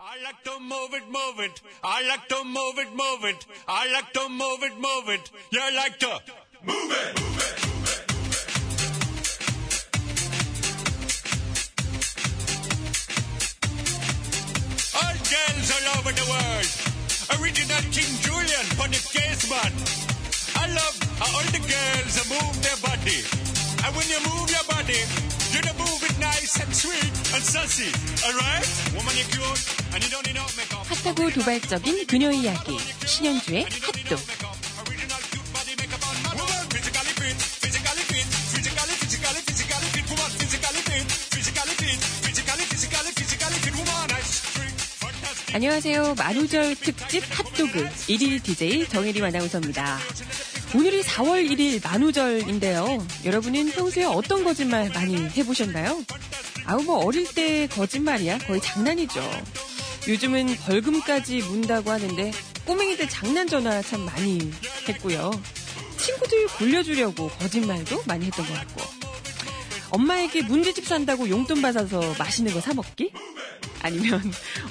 I like to move it, move it. I like to move it, move it. I like to move it, move it. You like to move it, move it, move it. All girls all over the world. Original King Julian for the caseman. I love how all the girls move their body. And when you move your body, you don't move it nice and sweet and sassy. Alright? Woman, you're cute and you don't need no makeup. 핫도그 도발적인 그녀 이야기. 신현주의 핫도그. Original cute body makeup on my woman. Physically fit, physically fit, physically, physically, physically fit woman. Physically fit, physically fit, physically, physically, physically fit woman. 안녕하세요. 만우절 특집 핫도그. 일일 DJ 정혜림 아나운서입니다. 오늘이 4월 1일 만우절인데요. 여러분은 평소에 어떤 거짓말 많이 해보셨나요? 어릴 때 거짓말이야 거의 장난이죠. 요즘은 벌금까지 문다고 하는데 꼬맹이들 장난 전화 참 많이 했고요. 친구들 골려주려고 거짓말도 많이 했던 것 같고, 엄마에게 문제집 산다고 용돈 받아서 맛있는 거 사 먹기? 아니면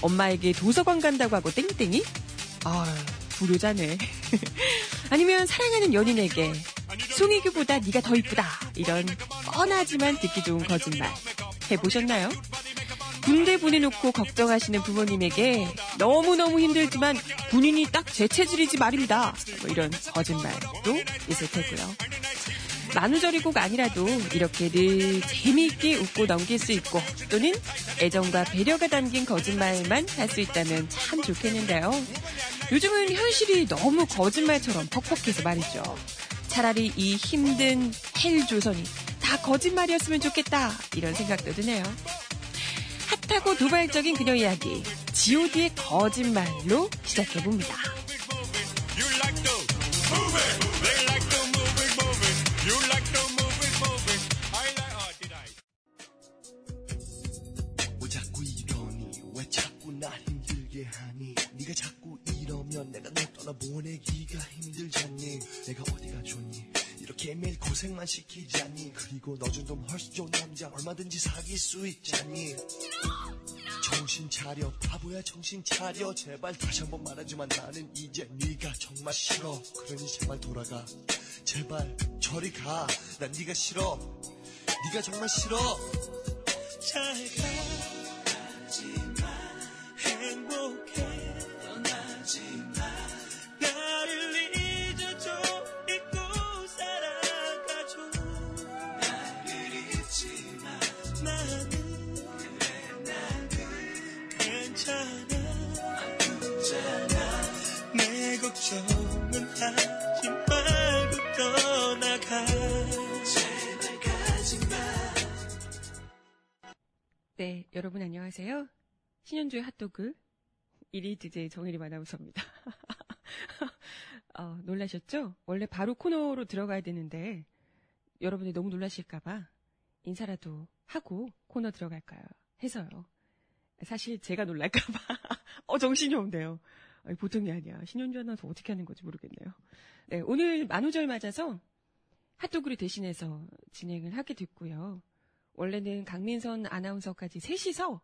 엄마에게 도서관 간다고 하고 땡땡이? 불효자네. 아니면 사랑하는 연인에게 송혜교보다 네가 더 이쁘다, 이런 뻔하지만 듣기 좋은 거짓말 해보셨나요? 군대 보내놓고 걱정하시는 부모님에게 너무너무 힘들지만 군인이 딱 제 체질이지 말입니다, 이런 거짓말도 있을 테고요. 만우절이 꼭 아니라도 이렇게 늘 재미있게 웃고 넘길 수 있고, 또는 애정과 배려가 담긴 거짓말만 할 수 있다면 참 좋겠는데요. 요즘은 현실이 너무 거짓말처럼 퍽퍽해서 말이죠. 차라리 이 힘든 헬조선이 다 거짓말이었으면 좋겠다, 이런 생각도 드네요. 핫하고 도발적인 그녀 이야기, god의 거짓말로 시작해봅니다. 보내기가 힘들잖니. 내가 어디가 좋니? 이렇게 매일 고생만 시키자니. 그리고 너 준 돈 훨씬 좋은 남자 얼마든지 사귈 수 있잖니. 정신 차려 바보야, 정신 차려. 제발 다시 한번 말하지만 나는 이제 네가 정말 싫어. 그러니 제발 돌아가, 제발 저리 가. 난 네가 싫어, 네가 정말 싫어. 잘 가지마, 행복해 떠나지마. 네, 여러분 안녕하세요. 신현주의 핫도그 1위 DJ 정혜림 아나운서입니다. 놀라셨죠? 원래 바로 코너로 들어가야 되는데 여러분이 너무 놀라실까봐 인사라도 하고 코너 들어갈까요 해서요. 사실 제가 놀랄까봐 정신이 없네요. 보통이 아니야. 신현주 아나운서 어떻게 하는 건지 모르겠네요. 네, 오늘 만우절 맞아서 핫도그를 대신해서 진행을 하게 됐고요. 원래는 강민선 아나운서까지 셋이서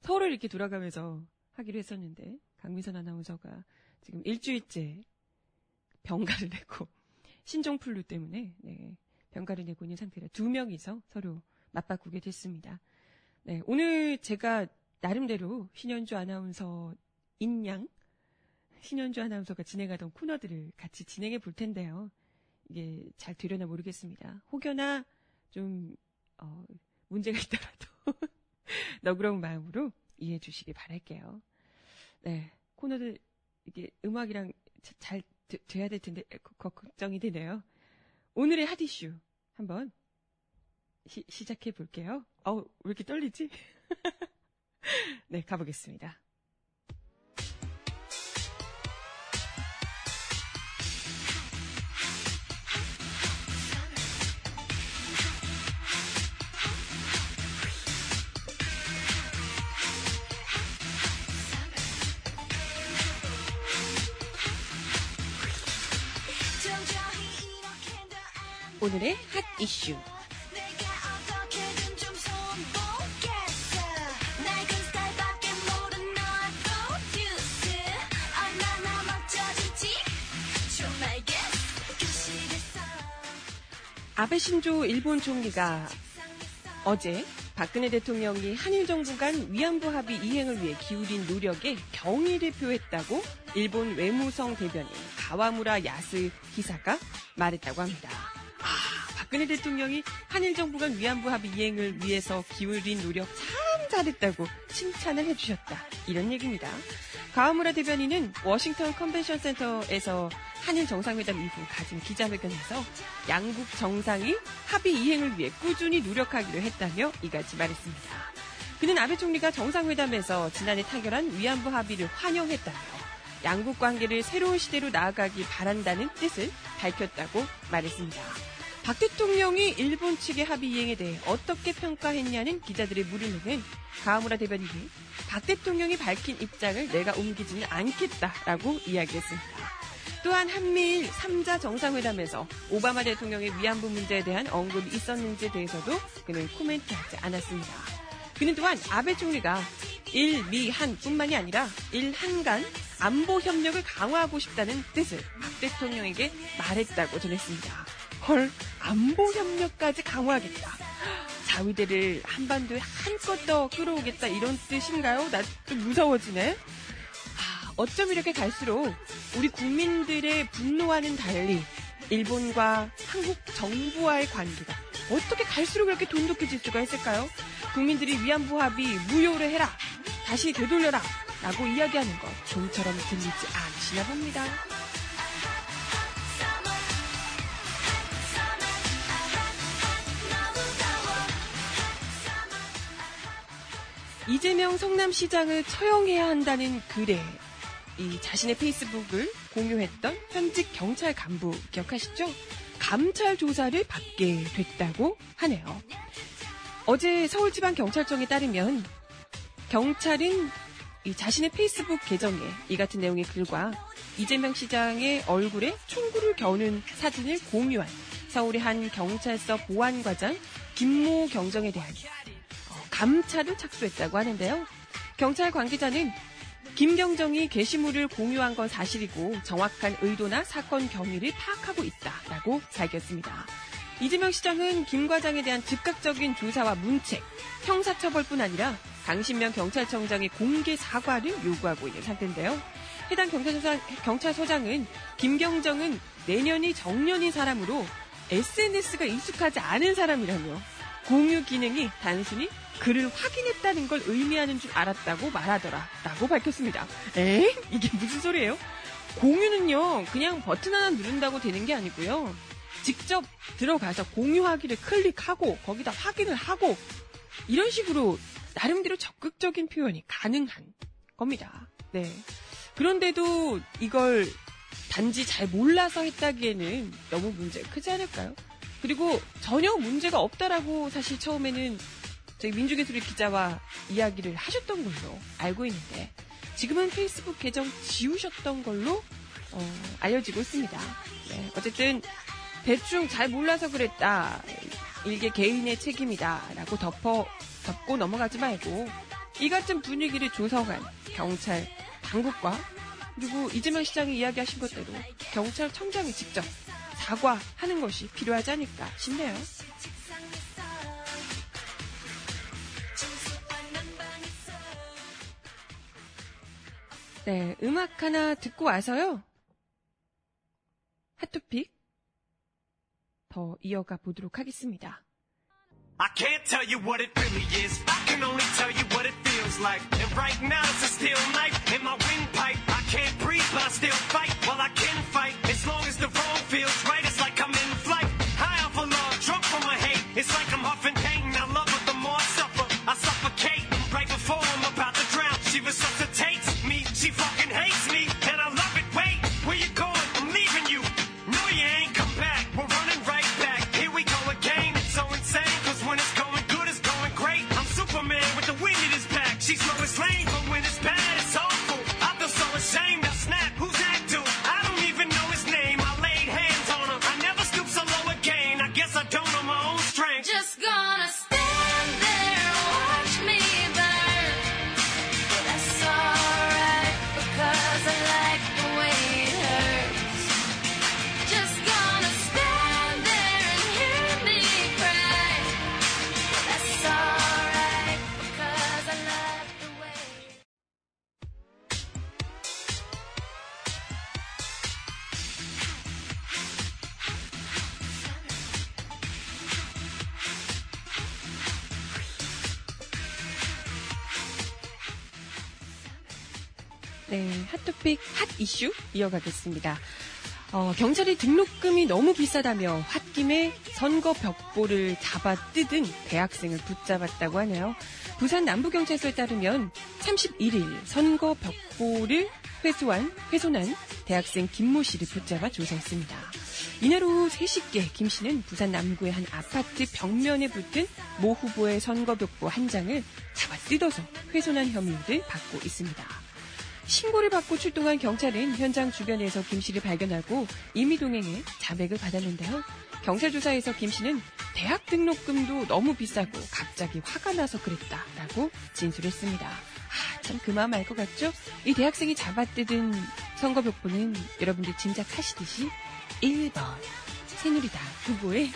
서로 이렇게 돌아가면서 하기로 했었는데, 강민선 아나운서가 지금 일주일째 병가를 내고 신종플루 때문에 병가를 내고 있는 상태라 두 명이서 서로 맞바꾸게 됐습니다. 네, 오늘 제가 나름대로 신현주 아나운서 인양, 신현주 아나운서가 진행하던 코너들을 같이 진행해 볼 텐데요. 이게 잘 되려나 모르겠습니다. 혹여나 좀 문제가 있더라도 너그러운 마음으로 이해해 주시기 바랄게요. 네, 코너들 이게 음악이랑 잘 돼야 될 텐데 걱정이 되네요. 오늘의 핫 이슈 한번 시작해 볼게요. 왜 이렇게 떨리지? 네, 가보겠습니다. 오늘의 핫 이슈. 아베 신조 일본 총리가 어제 박근혜 대통령이 한일 정부 간 위안부 합의 이행을 위해 기울인 노력에 경의를 표했다고 일본 외무성 대변인 가와무라 야스 기사가 말했다고 합니다. 박근혜 대통령이 한일 정부 간 위안부 합의 이행을 위해서 기울인 노력 참 잘했다고 칭찬을 해주셨다. 이런 얘기입니다. 가와무라 대변인은 워싱턴 컨벤션 센터에서 한일 정상회담 이후 가진 기자회견에서 양국 정상이 합의 이행을 위해 꾸준히 노력하기로 했다며 이같이 말했습니다. 그는 아베 총리가 정상회담에서 지난해 타결한 위안부 합의를 환영했다며 양국 관계를 새로운 시대로 나아가기 바란다는 뜻을 밝혔다고 말했습니다. 박 대통령이 일본 측의 합의 이행에 대해 어떻게 평가했냐는 기자들의 물음에는 가와무라 대변인이 박 대통령이 밝힌 입장을 내가 옮기지는 않겠다라고 이야기했습니다. 또한 한미일 3자 정상회담에서 오바마 대통령의 위안부 문제에 대한 언급이 있었는지에 대해서도 그는 코멘트하지 않았습니다. 그는 또한 아베 총리가 일미한 뿐만이 아니라 일한간 안보 협력을 강화하고 싶다는 뜻을 박 대통령에게 말했다고 전했습니다. 헐, 안보협력까지 강화하겠다. 자위대를 한반도에 한껏 더 끌어오겠다 이런 뜻인가요? 나 좀 무서워지네. 어쩜 이렇게 갈수록 우리 국민들의 분노와는 달리 일본과 한국 정부와의 관계가 어떻게 갈수록 이렇게 돈독해질 수가 있을까요? 국민들이 위안부 합의 무효를 해라, 다시 되돌려라 라고 이야기하는 것 좀처럼 들리지 않으시나 봅니다. 이재명 성남시장을 처형해야 한다는 글에 이 자신의 페이스북을 공유했던 현직 경찰 간부 기억하시죠? 감찰 조사를 받게 됐다고 하네요. 어제 서울지방경찰청에 따르면 경찰은 이 자신의 페이스북 계정에 이 같은 내용의 글과 이재명 시장의 얼굴에 총구를 겨누는 사진을 공유한 서울의 한 경찰서 보안과장 김모 경정에 대한 감찰을 착수했다고 하는데요. 경찰 관계자는 김경정이 게시물을 공유한 건 사실이고 정확한 의도나 사건 경위를 파악하고 있다라고 밝혔습니다. 이재명 시장은 김 과장에 대한 즉각적인 조사와 문책, 형사처벌뿐 아니라 강신명 경찰청장의 공개 사과를 요구하고 있는 상태인데요. 해당 경찰서장은 김경정은 내년이 정년인 사람으로 SNS가 익숙하지 않은 사람이라며 공유 기능이 단순히 글을 확인했다는 걸 의미하는 줄 알았다고 말하더라 라고 밝혔습니다. 이게 무슨 소리예요? 공유는요 그냥 버튼 하나 누른다고 되는 게 아니고요, 직접 들어가서 공유하기를 클릭하고 거기다 확인을 하고 이런 식으로 나름대로 적극적인 표현이 가능한 겁니다. 네. 그런데도 이걸 단지 잘 몰라서 했다기에는 너무 문제가 크지 않을까요? 그리고 전혀 문제가 없다라고 사실 처음에는 저희 민주기술의 기자와 이야기를 하셨던 걸로 알고 있는데 지금은 페이스북 계정 지우셨던 걸로 알려지고 있습니다. 네, 어쨌든 대충 잘 몰라서 그랬다, 이게 개인의 책임이다 라고 덮고 넘어가지 말고 이 같은 분위기를 조성한 경찰 당국과 그리고 이재명 시장이 이야기하신 것대로 경찰청장이 직접 사과하는 것이 필요하지 않을까 싶네요. 네, 음악 하나 듣고 와서요. 핫토픽 더 이어가 보도록 하겠습니다. I can't tell you what it really is. I can only tell you what it feels like. And right now it's a steel knife in my windpipe. I can't breathe, but I still fight. Well, I can fight as long as the wrong feels right. It's like I'm in flight, high off alarm, drunk from my hate. It's like I'm huffing pain. I love her the more I suffer. I suffocate right before I'm about to drown. She resuscitates me. She fucking hates me, and I love it. Wait, where you going? I'm leaving you. No, you ain't come back. We're running right back. Here we go again. It's so insane. When it's going good, it's going great. I'm Superman with the wind in his back. She's Lois Lane, but when it's bad, it's awful. I feel so ashamed, I snap. Who's that dude? I don't even 네, 핫토픽 핫 이슈 이어가겠습니다. 경찰이 등록금이 너무 비싸다며 홧김에 선거 벽보를 잡아뜯은 대학생을 붙잡았다고 하네요. 부산 남부경찰서에 따르면 31일 선거 벽보를 훼손한 대학생 김모 씨를 붙잡아 조사했습니다. 이날 오후 3시께 김 씨는 부산 남구의 한 아파트 벽면에 붙은 모 후보의 선거 벽보 한 장을 잡아뜯어서 훼손한 혐의를 받고 있습니다. 신고를 받고 출동한 경찰은 현장 주변에서 김 씨를 발견하고 임의동행해 자백을 받았는데요. 경찰 조사에서 김 씨는 대학 등록금도 너무 비싸고 갑자기 화가 나서 그랬다라고 진술했습니다. 참 그 마음 알 것 같죠? 이 대학생이 잡아뜯은 선거 벽보는 여러분들 짐작하시듯이 1번 새누리당 후보의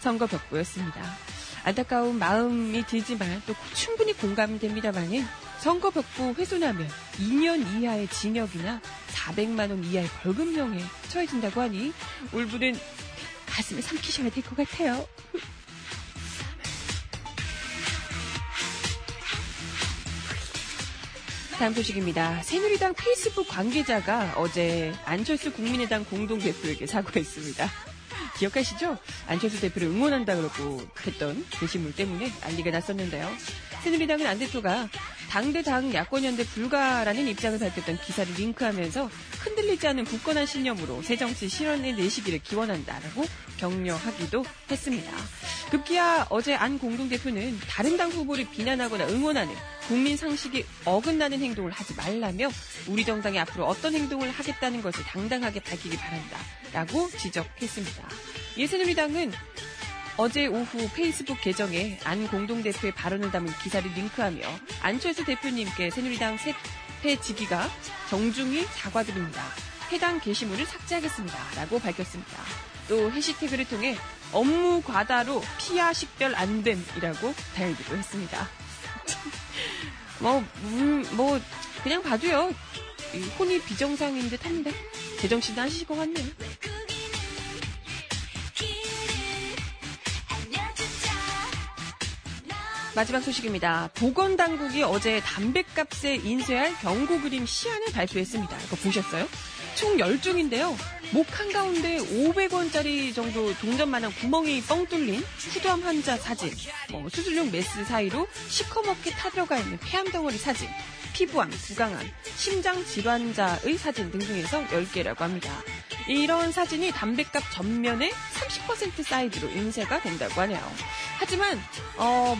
선거 벽보였습니다. 안타까운 마음이 들지만 또 충분히 공감됩니다만은 선거 벽보 훼손하면 2년 이하의 징역이나 400만 원 이하의 벌금형에 처해진다고 하니 울분은 가슴에 삼키셔야 될 것 같아요. 다음 소식입니다. 새누리당 페이스북 관계자가 어제 안철수 국민의당 공동대표에게 사과했습니다. 기억하시죠? 안철수 대표를 응원한다고 했던 게시물 때문에 난리가 났었는데요. 새누리당은 안 대표가 당대당 야권연대 불가라는 입장을 밝혔던 기사를 링크하면서 흔들리지 않은 굳건한 신념으로 새정치 실현에 내시기를 기원한다라고 격려하기도 했습니다. 급기야 어제 안 공동대표는 다른 당 후보를 비난하거나 응원하는 국민 상식이 어긋나는 행동을 하지 말라며 우리 정당이 앞으로 어떤 행동을 하겠다는 것을 당당하게 밝히기 바란다라고 지적했습니다. 새누리당은 어제 오후 페이스북 계정에 안 공동대표의 발언을 담은 기사를 링크하며 안철수 대표님께 새누리당 새패지기가 정중히 사과드립니다. 해당 게시물을 삭제하겠습니다. 라고 밝혔습니다. 또 해시태그를 통해 업무 과다로 피하 식별 안 됨이라고 달기도 했습니다. 그냥 봐도요. 혼이 비정상인 듯 한데 제정신도 하실 것 같네요. 마지막 소식입니다. 보건당국이 어제 담배값에 인쇄할 경고 그림 시안을 발표했습니다. 이거 보셨어요? 총 10종인데요. 목 한가운데 500원짜리 정도 동전만한 구멍이 뻥 뚫린 후두암 환자 사진, 수술용 메스 사이로 시커멓게 타들어가 있는 폐암 덩어리 사진, 피부암, 구강암, 심장 질환자의 사진 등등에서 10개라고 합니다. 이런 사진이 담뱃값 전면에 30% 사이즈로 인쇄가 된다고 하네요. 하지만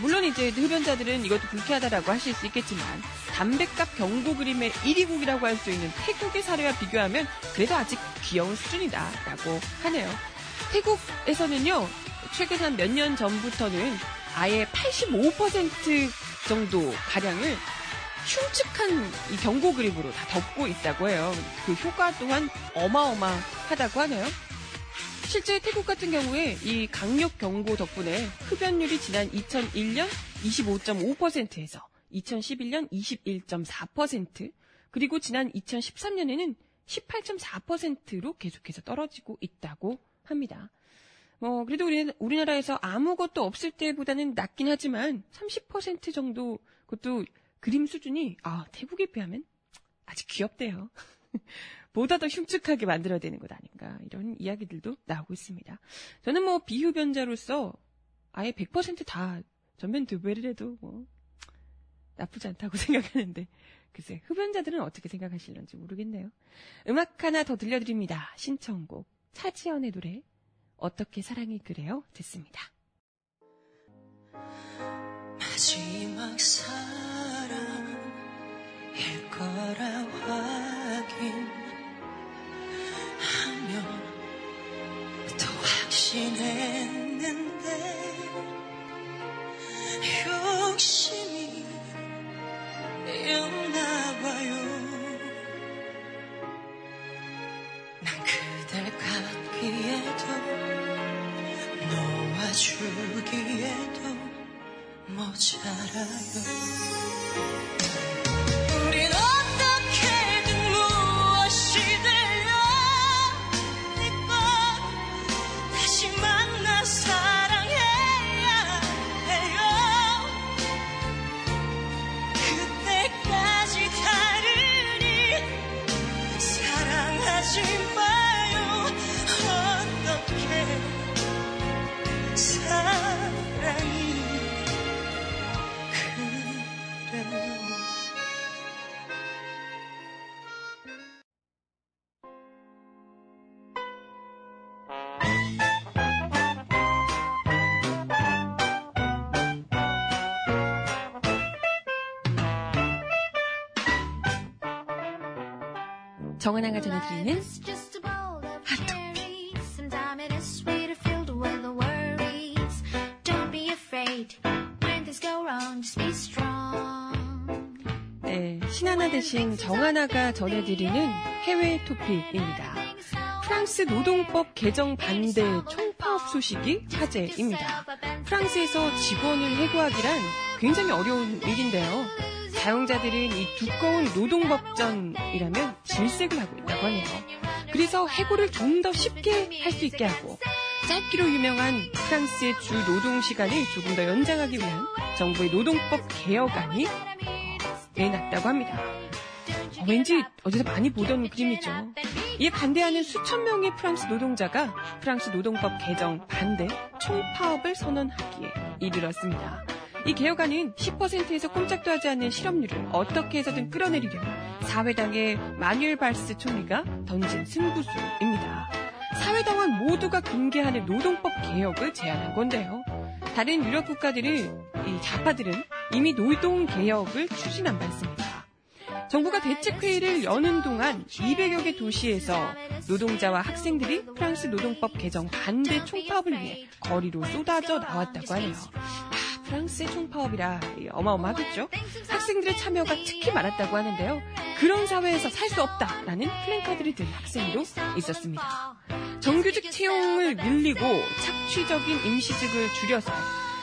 물론 이제 흡연자들은 이것도 불쾌하다라고 하실 수 있겠지만 담뱃값 경고 그림의 1위국이라고 할 수 있는 태국의 사례와 비교하면 그래도 아직 귀여운 수준이다라고 하네요. 태국에서는요, 최근 한 몇 년 전부터는 아예 85% 정도 가량을 흉측한 이 경고 그림으로 다 덮고 있다고 해요. 그 효과 또한 어마어마하다고 하네요. 실제 태국 같은 경우에 이 강력 경고 덕분에 흡연율이 지난 2001년 25.5%에서 2011년 21.4%, 그리고 지난 2013년에는 18.4%로 계속해서 떨어지고 있다고 합니다. 그래도 우리나라에서 아무것도 없을 때보다는 낮긴 하지만 30% 정도, 그것도 그림 수준이 태국에 비하면 아직 귀엽대요. 보다 더 흉측하게 만들어야 되는 것 아닌가, 이런 이야기들도 나오고 있습니다. 저는 비흡연자로서 아예 100% 다 전면 도배를 해도 나쁘지 않다고 생각하는데, 글쎄 흡연자들은 어떻게 생각하실런지 모르겠네요. 음악 하나 더 들려드립니다. 신청곡 차지연의 노래 어떻게 사랑이 그래요 듣습니다. 마지막 사랑일 거라 확인하며 또 확신했는데 욕심이 였나봐요. 난 그댈 갖기에도 놓아주기에도 모자라요. 정은아가 전해드리는 핫도그. 네, 신하나 대신 정하나가 전해드리는 해외 토픽입니다. 프랑스 노동법 개정 반대 총파업 소식이 화제입니다. 프랑스에서 직원을 해고하기란 굉장히 어려운 일인데요. 사용자들은 이 두꺼운 노동법전이라면 질색을 하고 있다고 하네요. 그래서 해고를 좀 더 쉽게 할 수 있게 하고 짧기로 유명한 프랑스의 주 노동시간을 조금 더 연장하기 위한 정부의 노동법 개혁안이 내놨다고 합니다. 왠지 어디서 많이 보던 그림이죠. 이에 반대하는 수천 명의 프랑스 노동자가 프랑스 노동법 개정 반대 총파업을 선언하기에 이르렀습니다. 이 개혁안은 10%에서 꼼짝도 하지 않는 실업률을 어떻게 해서든 끌어내리려 사회당의 마뉴엘 발스 총리가 던진 승부수입니다. 사회당원 모두가 공개하는 노동법 개혁을 제안한 건데요. 다른 유럽 국가들은 이 좌파들은 이미 노동 개혁을 추진한 바 있습니다. 정부가 대책회의를 여는 동안 200여 개 도시에서 노동자와 학생들이 프랑스 노동법 개정 반대 총파업을 위해 거리로 쏟아져 나왔다고 하네요. 프랑스의 총파업이라 어마어마하겠죠. 학생들의 참여가 특히 많았다고 하는데요. 그런 사회에서 살 수 없다라는 플랜카드를 든 학생도 있었습니다. 정규직 채용을 늘리고 착취적인 임시직을 줄여서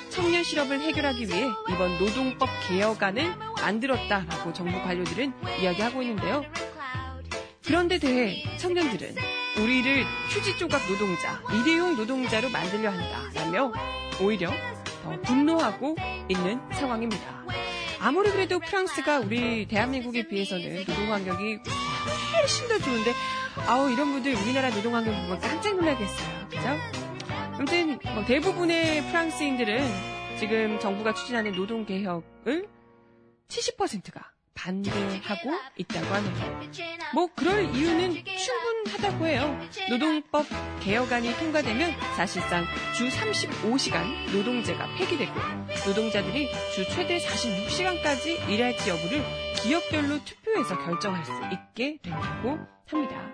청년 실업을 해결하기 위해 이번 노동법 개혁안을 만들었다라고 정부 관료들은 이야기하고 있는데요. 그런데 대해 청년들은 우리를 휴지 조각 노동자, 일회용 노동자로 만들려 한다라며 오히려 분노하고 있는 상황입니다. 아무리 그래도 프랑스가 우리 대한민국에 비해서는 노동환경이 훨씬 더 좋은데 이런 분들 우리나라 노동환경 보면 깜짝 놀라겠어요. 그죠? 아무튼 대부분의 프랑스인들은 지금 정부가 추진하는 노동개혁을 70%가 반대하고 있다고 하네요. 그럴 이유는 충분하다고 해요. 노동법 개혁안이 통과되면 사실상 주 35시간 노동제가 폐기되고 노동자들이 주 최대 46시간까지 일할지 여부를 기업별로 투표해서 결정할 수 있게 된다고 합니다.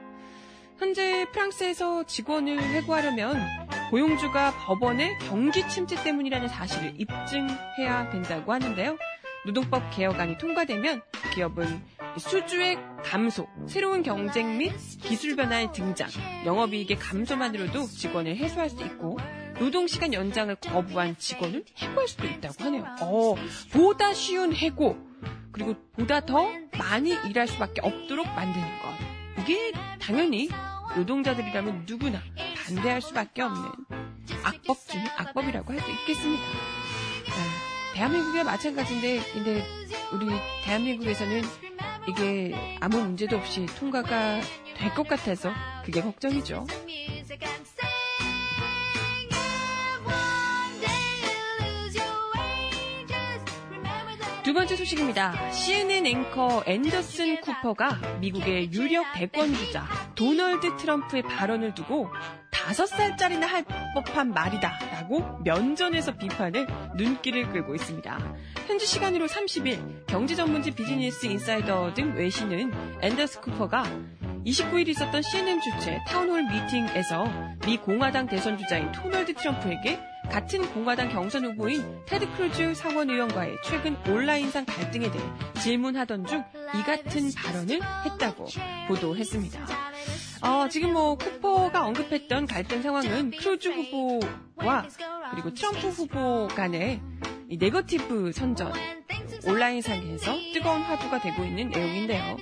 현재 프랑스에서 직원을 해고하려면 고용주가 법원의 경기 침체 때문이라는 사실을 입증해야 된다고 하는데요. 노동법 개혁안이 통과되면 기업은 수주의 감소, 새로운 경쟁 및 기술 변화의 등장, 영업이익의 감소만으로도 직원을 해소할 수 있고 노동시간 연장을 거부한 직원을 해고할 수도 있다고 하네요. 보다 쉬운 해고, 그리고 보다 더 많이 일할 수밖에 없도록 만드는 것. 이게 당연히 노동자들이라면 누구나 반대할 수밖에 없는 악법 중 악법이라고 할 수 있겠습니다. 대한민국이랑 마찬가지인데, 근데 우리 대한민국에서는 이게 아무 문제도 없이 통과가 될 것 같아서 그게 걱정이죠. 두 번째 소식입니다. CNN 앵커 앤더슨 쿠퍼가 미국의 유력 대권주자 도널드 트럼프의 발언을 두고 5살짜리나 할 법한 말이다라고 면전에서 비판해 눈길을 끌고 있습니다. 현지 시간으로 30일 경제전문지 비즈니스 인사이더 등 외신은 앤더슨 쿠퍼가 29일 있었던 CNN 주최 타운홀 미팅에서 미 공화당 대선 주자인 도널드 트럼프에게 같은 공화당 경선 후보인 테드 크루즈 상원의원과의 최근 온라인상 갈등에 대해 질문하던 중 이 같은 발언을 했다고 보도했습니다. 지금 쿠퍼가 언급했던 갈등 상황은 크루즈 후보와 그리고 트럼프 후보 간의 이 네거티브 선전, 온라인상에서 뜨거운 화두가 되고 있는 내용인데요.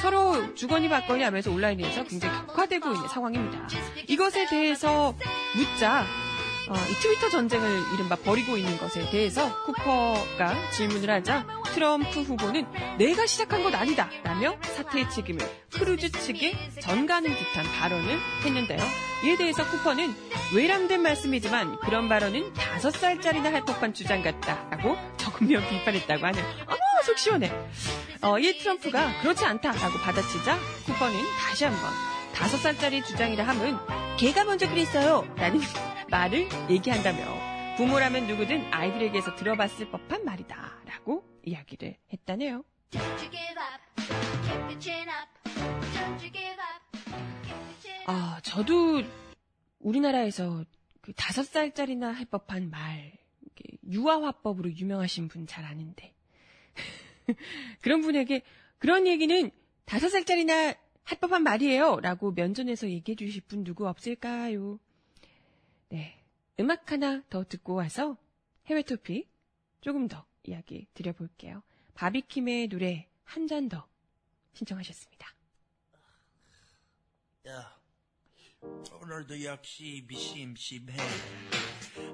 서로 주거니 받거니 하면서 온라인에서 굉장히 격화되고 있는 상황입니다. 이것에 대해서 묻자 이 트위터 전쟁을 이른바 벌이고 있는 것에 대해서 쿠퍼가 질문을 하자 트럼프 후보는 내가 시작한 것 아니다 라며 사태의 책임을 크루즈 측에 전가하는 듯한 발언을 했는데요. 이에 대해서 쿠퍼는 외람된 말씀이지만 그런 발언은 5살짜리나 할 법한 주장 같다라고 정면 비판했다고 하네요. 속 시원해. 이에 트럼프가 그렇지 않다라고 받아치자 쿠퍼는 다시 한번 5살짜리 주장이라 함은 걔가 먼저 그랬어요 라는 말을 얘기한다며 부모라면 누구든 아이들에게서 들어봤을 법한 말이다 라고 이야기를 했다네요. 아, 저도 우리나라에서 그 5살짜리나 할 법한 말, 유아화법으로 유명하신 분 잘 아는데. 그런 분에게 그런 얘기는 5살짜리나 할 법한 말이에요. 라고 면전에서 얘기해 주실 분 누구 없을까요? 네, 음악 하나 더 듣고 와서 해외 토픽 조금 더 이야기 드려볼게요. 바비킴의 노래 한 잔 더 신청하셨습니다. 야, 오늘도 역시 미심심해.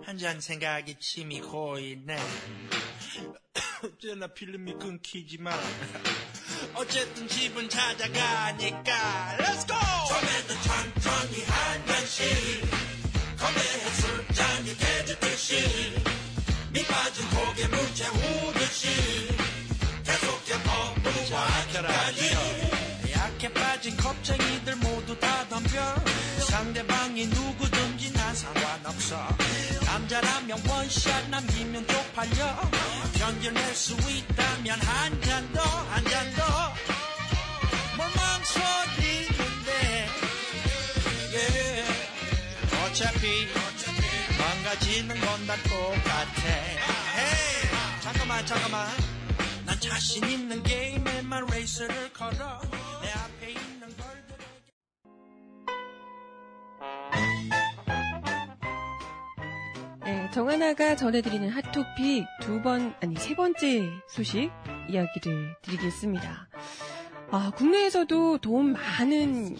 한 잔 생각이 침이 고이네. 어째나 필름이 끊기지만 어쨌든 집은 찾아가니까 Let's go! 처음에는 천천히 한 잔씩 건배한 술잔이 깨지듯이 밑 빠진 고개 무채 우듯이 계속해 버무와 아까지 약해 빠진 겁쟁이들 모두 다 덤벼 상대방이 누구든지 난 상관없어 남자라면 원샷 남기면 쪽팔려 견뎌낼 수 있다면 한 잔 더 한 잔 더 뭘 망설이는데 yeah. 어차피 망가지는 건 다 똑같아 hey. 잠깐만 난 자신 있는 게임에만 레이스를 걸어 내 앞에 있는 걸 네, 정하나가 전해드리는 핫토픽 세 번째 소식 이야기를 드리겠습니다. 아, 국내에서도 돈 많은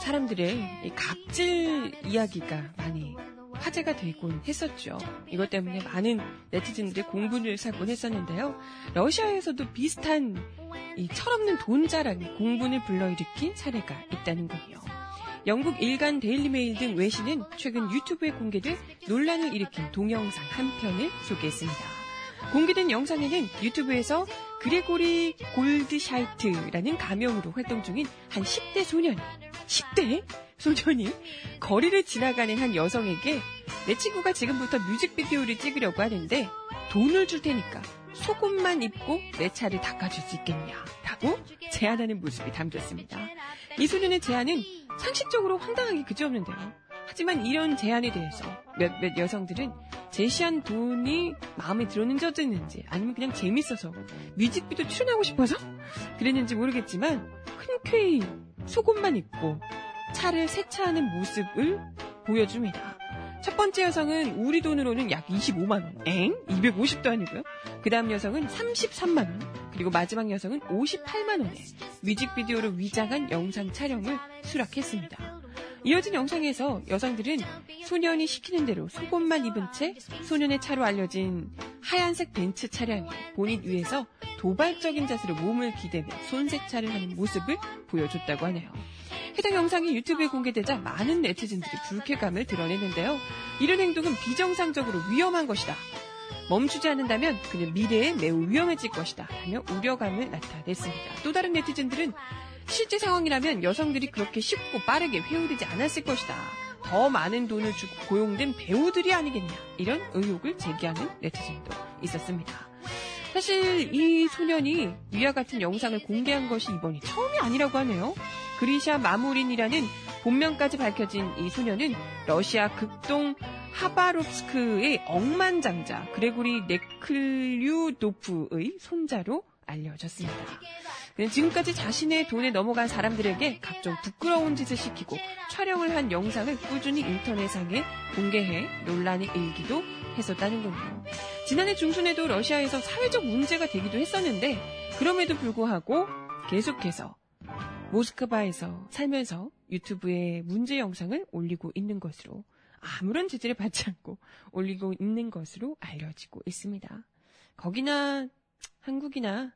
사람들의 갑질 이야기가 많이 화제가 되곤 했었죠. 이것 때문에 많은 네티즌들이 공분을 사곤 했었는데요. 러시아에서도 비슷한 이 철없는 돈자랑이 공분을 불러일으킨 사례가 있다는 거예요. 영국 일간 데일리메일 등 외신은 최근 유튜브에 공개된 논란을 일으킨 동영상 한 편을 소개했습니다. 공개된 영상에는 유튜브에서 그레고리 골드샤이트라는 가명으로 활동 중인 한 10대 소년이 거리를 지나가는 한 여성에게 내 친구가 지금부터 뮤직비디오를 찍으려고 하는데 돈을 줄 테니까 속옷만 입고 내 차를 닦아줄 수 있겠냐라고 제안하는 모습이 담겼습니다. 이 소년의 제안은 상식적으로 황당하기 그지없는데요. 하지만 이런 제안에 대해서 몇몇 여성들은 제시한 돈이 마음에 들었는지 어쨌는지 아니면 그냥 재밌어서 뮤직비디오 출연하고 싶어서 그랬는지 모르겠지만 흔쾌히 속옷만 입고 차를 세차하는 모습을 보여줍니다. 첫 번째 여성은 우리 돈으로는 약 25만원, 250도 아니고요. 그 다음 여성은 33만원, 그리고 마지막 여성은 58만원에 뮤직비디오로 위장한 영상 촬영을 수락했습니다. 이어진 영상에서 여성들은 소년이 시키는 대로 속옷만 입은 채 소년의 차로 알려진 하얀색 벤츠 차량이 본인 위에서 도발적인 자세로 몸을 기대며 손세차를 하는 모습을 보여줬다고 하네요. 해당 영상이 유튜브에 공개되자 많은 네티즌들이 불쾌감을 드러냈는데요. 이런 행동은 비정상적으로 위험한 것이다. 멈추지 않는다면 그는 미래에 매우 위험해질 것이다. 라며 우려감을 나타냈습니다. 또 다른 네티즌들은 실제 상황이라면 여성들이 그렇게 쉽고 빠르게 회오리지 않았을 것이다. 더 많은 돈을 주고 고용된 배우들이 아니겠냐. 이런 의혹을 제기하는 네티즌도 있었습니다. 사실 이 소년이 위와 같은 영상을 공개한 것이 이번이 처음이 아니라고 하네요. 그리샤 마무린이라는 본명까지 밝혀진 이 소녀는 러시아 극동 하바롭스크의 억만장자 그레고리 네클류도프의 손자로 알려졌습니다. 그는 지금까지 자신의 돈에 넘어간 사람들에게 각종 부끄러운 짓을 시키고 촬영을 한 영상을 꾸준히 인터넷상에 공개해 논란이 일기도 했었다는 겁니다. 지난해 중순에도 러시아에서 사회적 문제가 되기도 했었는데 그럼에도 불구하고 계속해서 모스크바에서 살면서 유튜브에 문제 영상을 올리고 있는 것으로 아무런 제재를 받지 않고 올리고 있는 것으로 알려지고 있습니다. 거기나 한국이나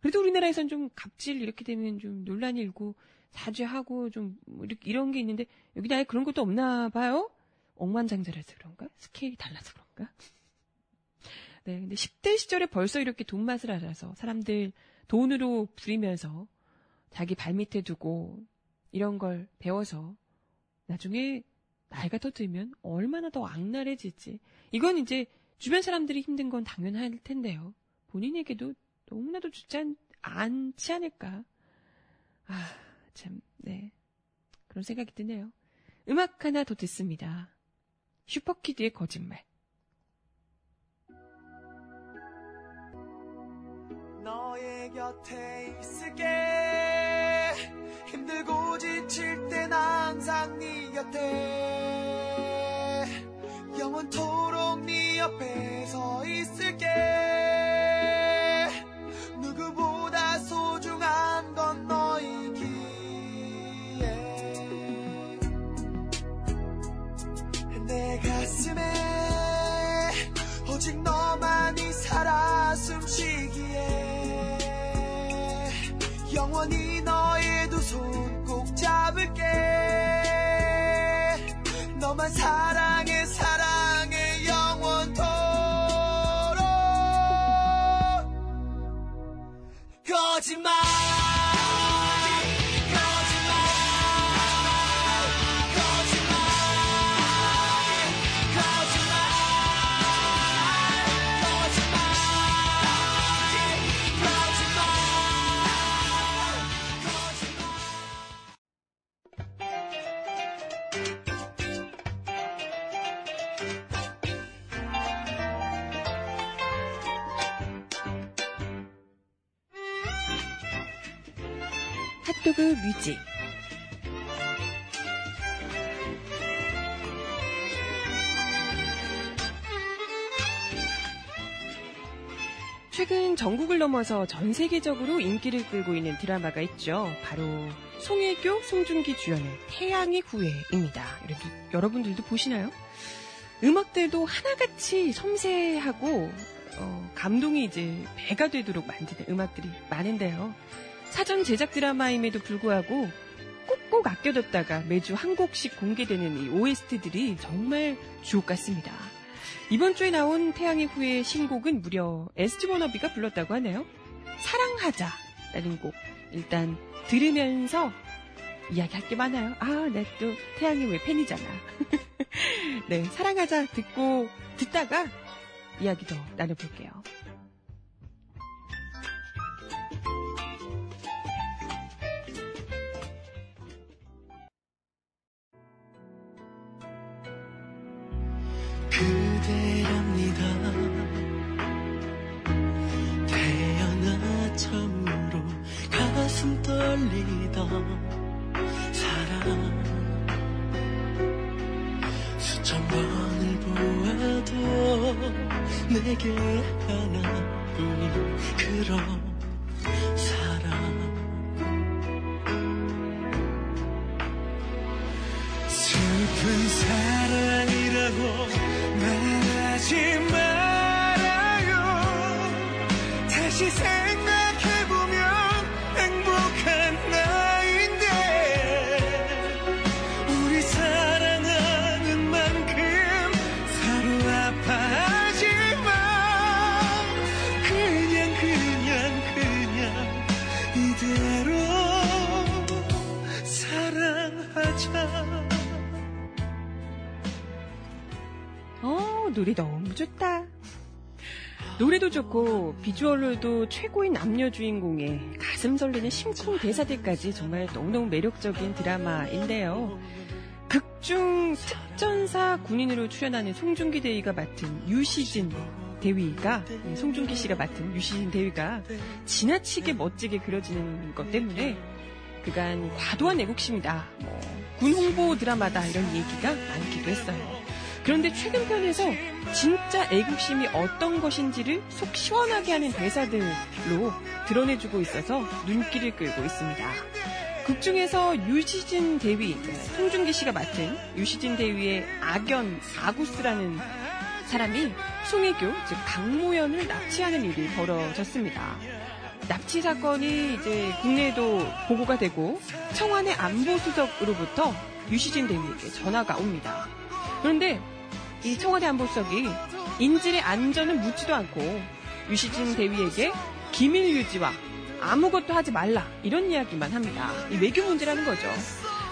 그래도 우리나라에선 좀 갑질 이렇게 되면 좀 논란이 일고 사죄하고 좀 이런 게 있는데 여기는 아예 그런 것도 없나 봐요. 억만장자라서 그런가? 스케일이 달라서 그런가? 네, 근데 10대 시절에 벌써 이렇게 돈 맛을 알아서 사람들 돈으로 부리면서 자기 발밑에 두고 이런 걸 배워서 나중에 나이가 더 들면 얼마나 더 악랄해질지 이건 이제 주변 사람들이 힘든 건 당연할 텐데요. 본인에게도 너무나도 좋지 않지 않을까. 아, 참, 네. 그런 생각이 드네요. 음악 하나 더 듣습니다. 슈퍼키드의 거짓말. 너의 곁에 있을게. 힘들고 지칠 땐 항상 네 곁에. 영원토록 네 옆에 서 있을게. 누구보다 소중한 건 너이기에 내 가슴에 오직 너만이 살아 숨쉬기에 영원히 너의 두 손 꼭 잡을게. 너만 사랑해 사랑해 영원토록. 거짓말. 핫도그 뮤직. 최근 전국을 넘어서 전 세계적으로 인기를 끌고 있는 드라마가 있죠. 바로 송혜교, 송중기 주연의 태양의 후예입니다. 여러분들도 보시나요? 음악들도 하나같이 섬세하고 감동이 이제 배가 되도록 만드는 음악들이 많은데요. 사전 제작 드라마임에도 불구하고 꼭꼭 아껴뒀다가 매주 한 곡씩 공개되는 이 OST들이 정말 주옥 같습니다. 이번 주에 나온 태양의 후예 신곡은 무려 에스트워너비가 불렀다고 하네요. 사랑하자라는 곡. 일단 들으면서 이야기할 게 많아요. 아, 나 또 태양의 후예 팬이잖아. 네, 사랑하자 듣다가 이야기 더 나눠볼게요. 그대랍니다. 태어나 처음으로 가슴 떨리던 사람. 수천 번을 보아도 내게 하나뿐인 그런 사람. 슬픈 사랑이라고 하지 말아요. 다시 생각해보면 행복한 나인데 우리 사랑하는 만큼 서로 아파하지마. 그냥 이대로 사랑하자. 노래 너무 좋다. 노래도 좋고 비주얼로도 최고인 남녀 주인공에 가슴 설레는 심쿵 대사들까지 정말 너무너무 매력적인 드라마인데요. 극중 특전사 군인으로 출연하는 송중기 대위가 맡은 송중기 씨가 맡은 유시진 대위가 지나치게 멋지게 그려지는 것 때문에 그간 과도한 애국심이다, 군 홍보 드라마다 이런 얘기가 많기도 했어요. 그런데 최근 편에서 진짜 애국심이 어떤 것인지를 속 시원하게 하는 대사들로 드러내주고 있어서 눈길을 끌고 있습니다. 극중에서 유시진 대위, 송중기 씨가 맡은 유시진 대위의 악연 아구스라는 사람이 송혜교, 즉 강모연을 납치하는 일이 벌어졌습니다. 납치 사건이 이제 국내에도 보고가 되고 청와대 안보수석으로부터 유시진 대위에게 전화가 옵니다. 그런데 이 청와대 안보수석이 인질의 안전은 묻지도 않고 유시진 대위에게 기밀 유지와 아무것도 하지 말라 이런 이야기만 합니다. 이 외교 문제라는 거죠.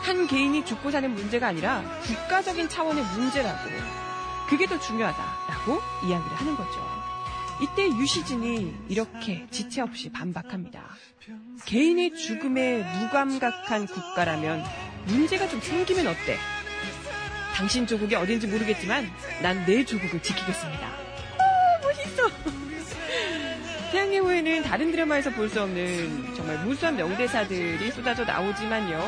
한 개인이 죽고 사는 문제가 아니라 국가적인 차원의 문제라고, 그게 더 중요하다라고 이야기를 하는 거죠. 이때 유시진이 이렇게 지체 없이 반박합니다. 개인의 죽음에 무감각한 국가라면 문제가 좀 생기면 어때? 당신 조국이 어딘지 모르겠지만 난 내 조국을 지키겠습니다. 오, 멋있어. 태양의 후예는 다른 드라마에서 볼 수 없는 정말 무수한 명대사들이 쏟아져 나오지만요.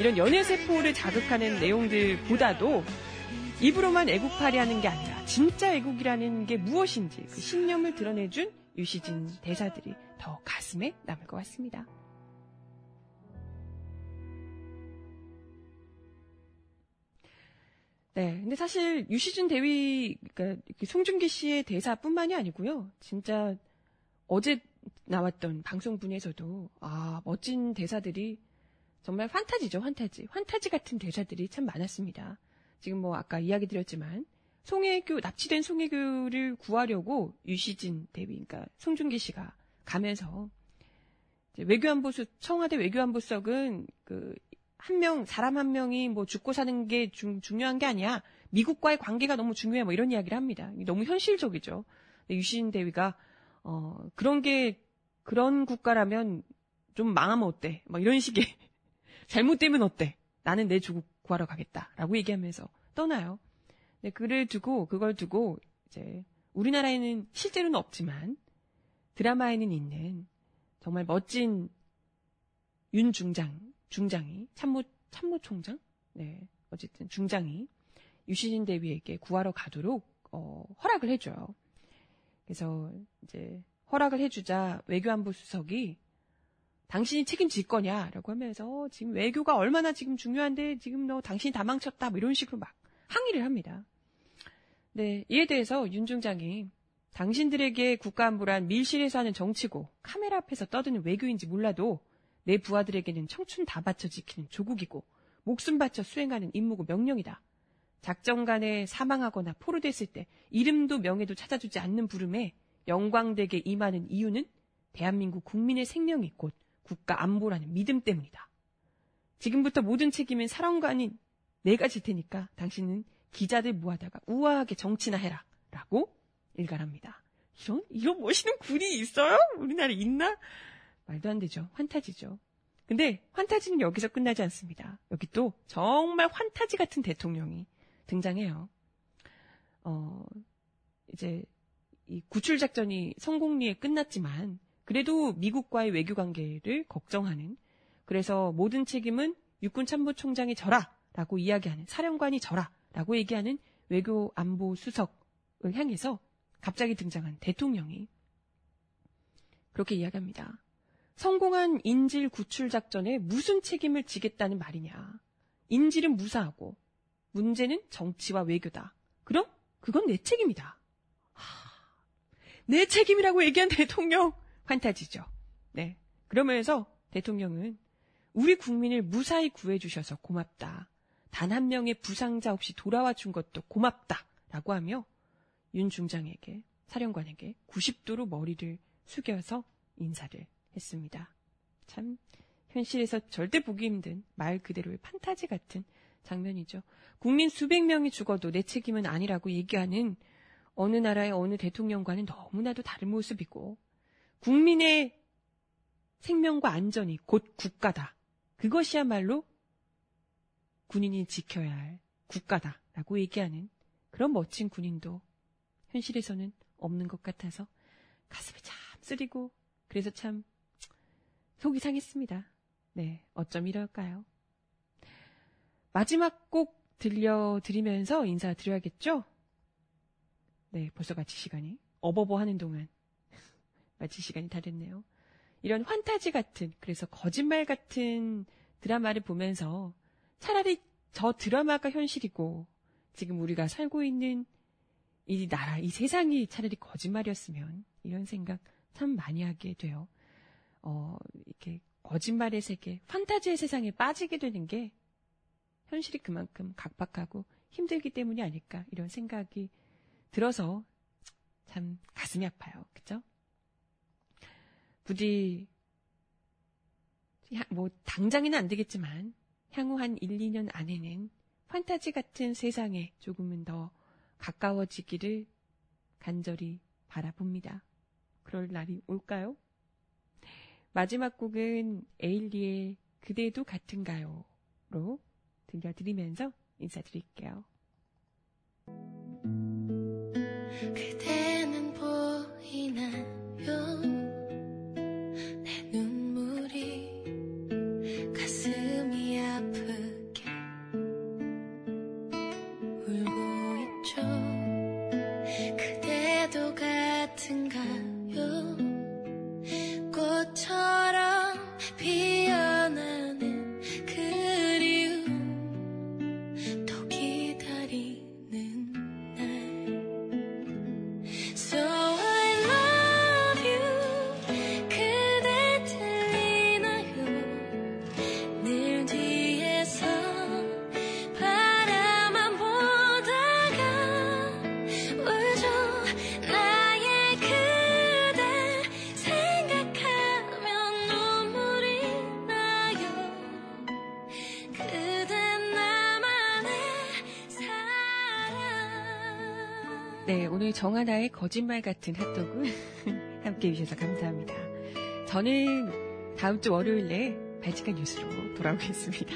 이런 연애세포를 자극하는 내용들보다도 입으로만 애국팔이 하는 게 아니라 진짜 애국이라는 게 무엇인지 그 신념을 드러내준 유시진 대사들이 더 가슴에 남을 것 같습니다. 네, 근데 사실 유시진 대위, 그러니까 송중기 씨의 대사뿐만이 아니고요. 진짜 어제 나왔던 방송분에서도 멋진 대사들이 정말 판타지죠, 판타지. 판타지 같은 대사들이 참 많았습니다. 지금 뭐 아까 이야기 드렸지만 송혜교, 납치된 송혜교를 구하려고 유시진 대위, 그러니까 송중기 씨가 가면서 외교안보수, 청와대 외교안보석은 사람 한 명이 뭐 죽고 사는 게 중요한 게 아니야. 미국과의 관계가 너무 중요해. 뭐 이런 이야기를 합니다. 너무 현실적이죠. 유시진 대위가, 그런 국가라면 좀 망하면 어때? 막 이런 식의. 잘못되면 어때? 나는 내 조국 구하러 가겠다. 라고 얘기하면서 떠나요. 네, 그걸 두고, 이제, 우리나라에는 실제로는 없지만 드라마에는 있는 정말 멋진 중장이, 참모총장? 네, 어쨌든 중장이 유시진 대위에게 구하러 가도록, 허락을 해줘요. 그래서 이제 허락을 해주자 외교안보 수석이 당신이 책임질 거냐라고 하면서 지금 외교가 얼마나 지금 중요한데 지금 너 당신이 다 망쳤다 뭐 이런 식으로 막 항의를 합니다. 네, 이에 대해서 윤 중장이 당신들에게 국가안보란 밀실에서 하는 정치고 카메라 앞에서 떠드는 외교인지 몰라도 내 부하들에게는 청춘 다 바쳐 지키는 조국이고 목숨 바쳐 수행하는 임무고 명령이다. 작전 간에 사망하거나 포로됐을 때 이름도 명예도 찾아주지 않는 부름에 영광되게 임하는 이유는 대한민국 국민의 생명이 곧 국가 안보라는 믿음 때문이다. 지금부터 모든 책임은 사령관인 내가 질 테니까 당신은 기자들 모아다가 우아하게 정치나 해라 라고 일갈합니다. 이런 멋있는 군이 있어요? 우리나라에 있나? 말도 안 되죠. 환타지죠. 근데 환타지는 여기서 끝나지 않습니다. 여기 또 정말 환타지 같은 대통령이 등장해요. 이제 이 구출 작전이 성공리에 끝났지만 그래도 미국과의 외교 관계를 걱정하는, 그래서 모든 책임은 육군 참모총장이 져라라고 이야기하는, 사령관이 져라라고 얘기하는 외교 안보 수석을 향해서 갑자기 등장한 대통령이 그렇게 이야기합니다. 성공한 인질 구출 작전에 무슨 책임을 지겠다는 말이냐. 인질은 무사하고 문제는 정치와 외교다. 그럼 그건 내 책임이다. 내 책임이라고 얘기한 대통령, 환타지죠. 네. 그러면서 대통령은 우리 국민을 무사히 구해주셔서 고맙다. 단 한 명의 부상자 없이 돌아와 준 것도 고맙다. 라고 하며 윤 중장에게, 사령관에게 90도로 머리를 숙여서 인사를 했습니다. 참 현실에서 절대 보기 힘든 말 그대로의 판타지 같은 장면이죠. 국민 수백 명이 죽어도 내 책임은 아니라고 얘기하는 어느 나라의 어느 대통령과는 너무나도 다른 모습이고, 국민의 생명과 안전이 곧 국가다. 그것이야말로 군인이 지켜야 할 국가다라고 얘기하는 그런 멋진 군인도 현실에서는 없는 것 같아서 가슴이 참 쓰리고, 그래서 참 속이 상했습니다. 네, 어쩜 이럴까요? 마지막 곡 들려드리면서 인사드려야겠죠? 네, 벌써 마치 시간이 어버버 하는 동안 마치 시간이 다 됐네요. 이런 환타지 같은, 그래서 거짓말 같은 드라마를 보면서 차라리 저 드라마가 현실이고 지금 우리가 살고 있는 이 나라, 이 세상이 차라리 거짓말이었으면, 이런 생각 참 많이 하게 돼요. 이렇게 거짓말의 세계, 판타지의 세상에 빠지게 되는 게 현실이 그만큼 각박하고 힘들기 때문이 아닐까, 이런 생각이 들어서 참 가슴이 아파요. 그죠? 부디 뭐 당장에는 안 되겠지만 향후 한 1, 2년 안에는 판타지 같은 세상에 조금은 더 가까워지기를 간절히 바라봅니다. 그럴 날이 올까요? 마지막 곡은 에일리의 그대도 같은가요로 들려드리면서 인사드릴게요. 그대는 보이나요? 내 눈물이 가슴이 아프게 울고 있죠. 그대도 같은가요? 꽃처럼 피어나는 그리움 또 기다리는 날. So I love you. 그대 들리나요? 늘 뒤에서 바라만 보다가 울죠. 나의 그대 생각하면 눈물이 나요. 그댄 나만의 사랑. 네, 오늘 정하나의 거짓말 같은 핫도그 함께해 주셔서 감사합니다. 저는 다음 주 월요일에 발칙한 뉴스로 돌아오겠습니다.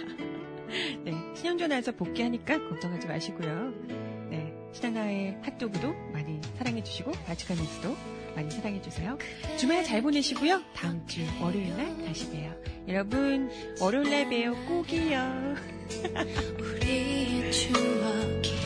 네, 신현주 나와서 복귀하니까 걱정하지 마시고요. 네, 신현아의 핫도그도 많이 사랑해 주시고 발칙한 뉴스도 많이 사랑해 주세요. 주말 잘 보내시고요. 다음 주 월요일 날 다시 봬요. 여러분 월요일 날 봬요. 꼭이요. 우리의 추억이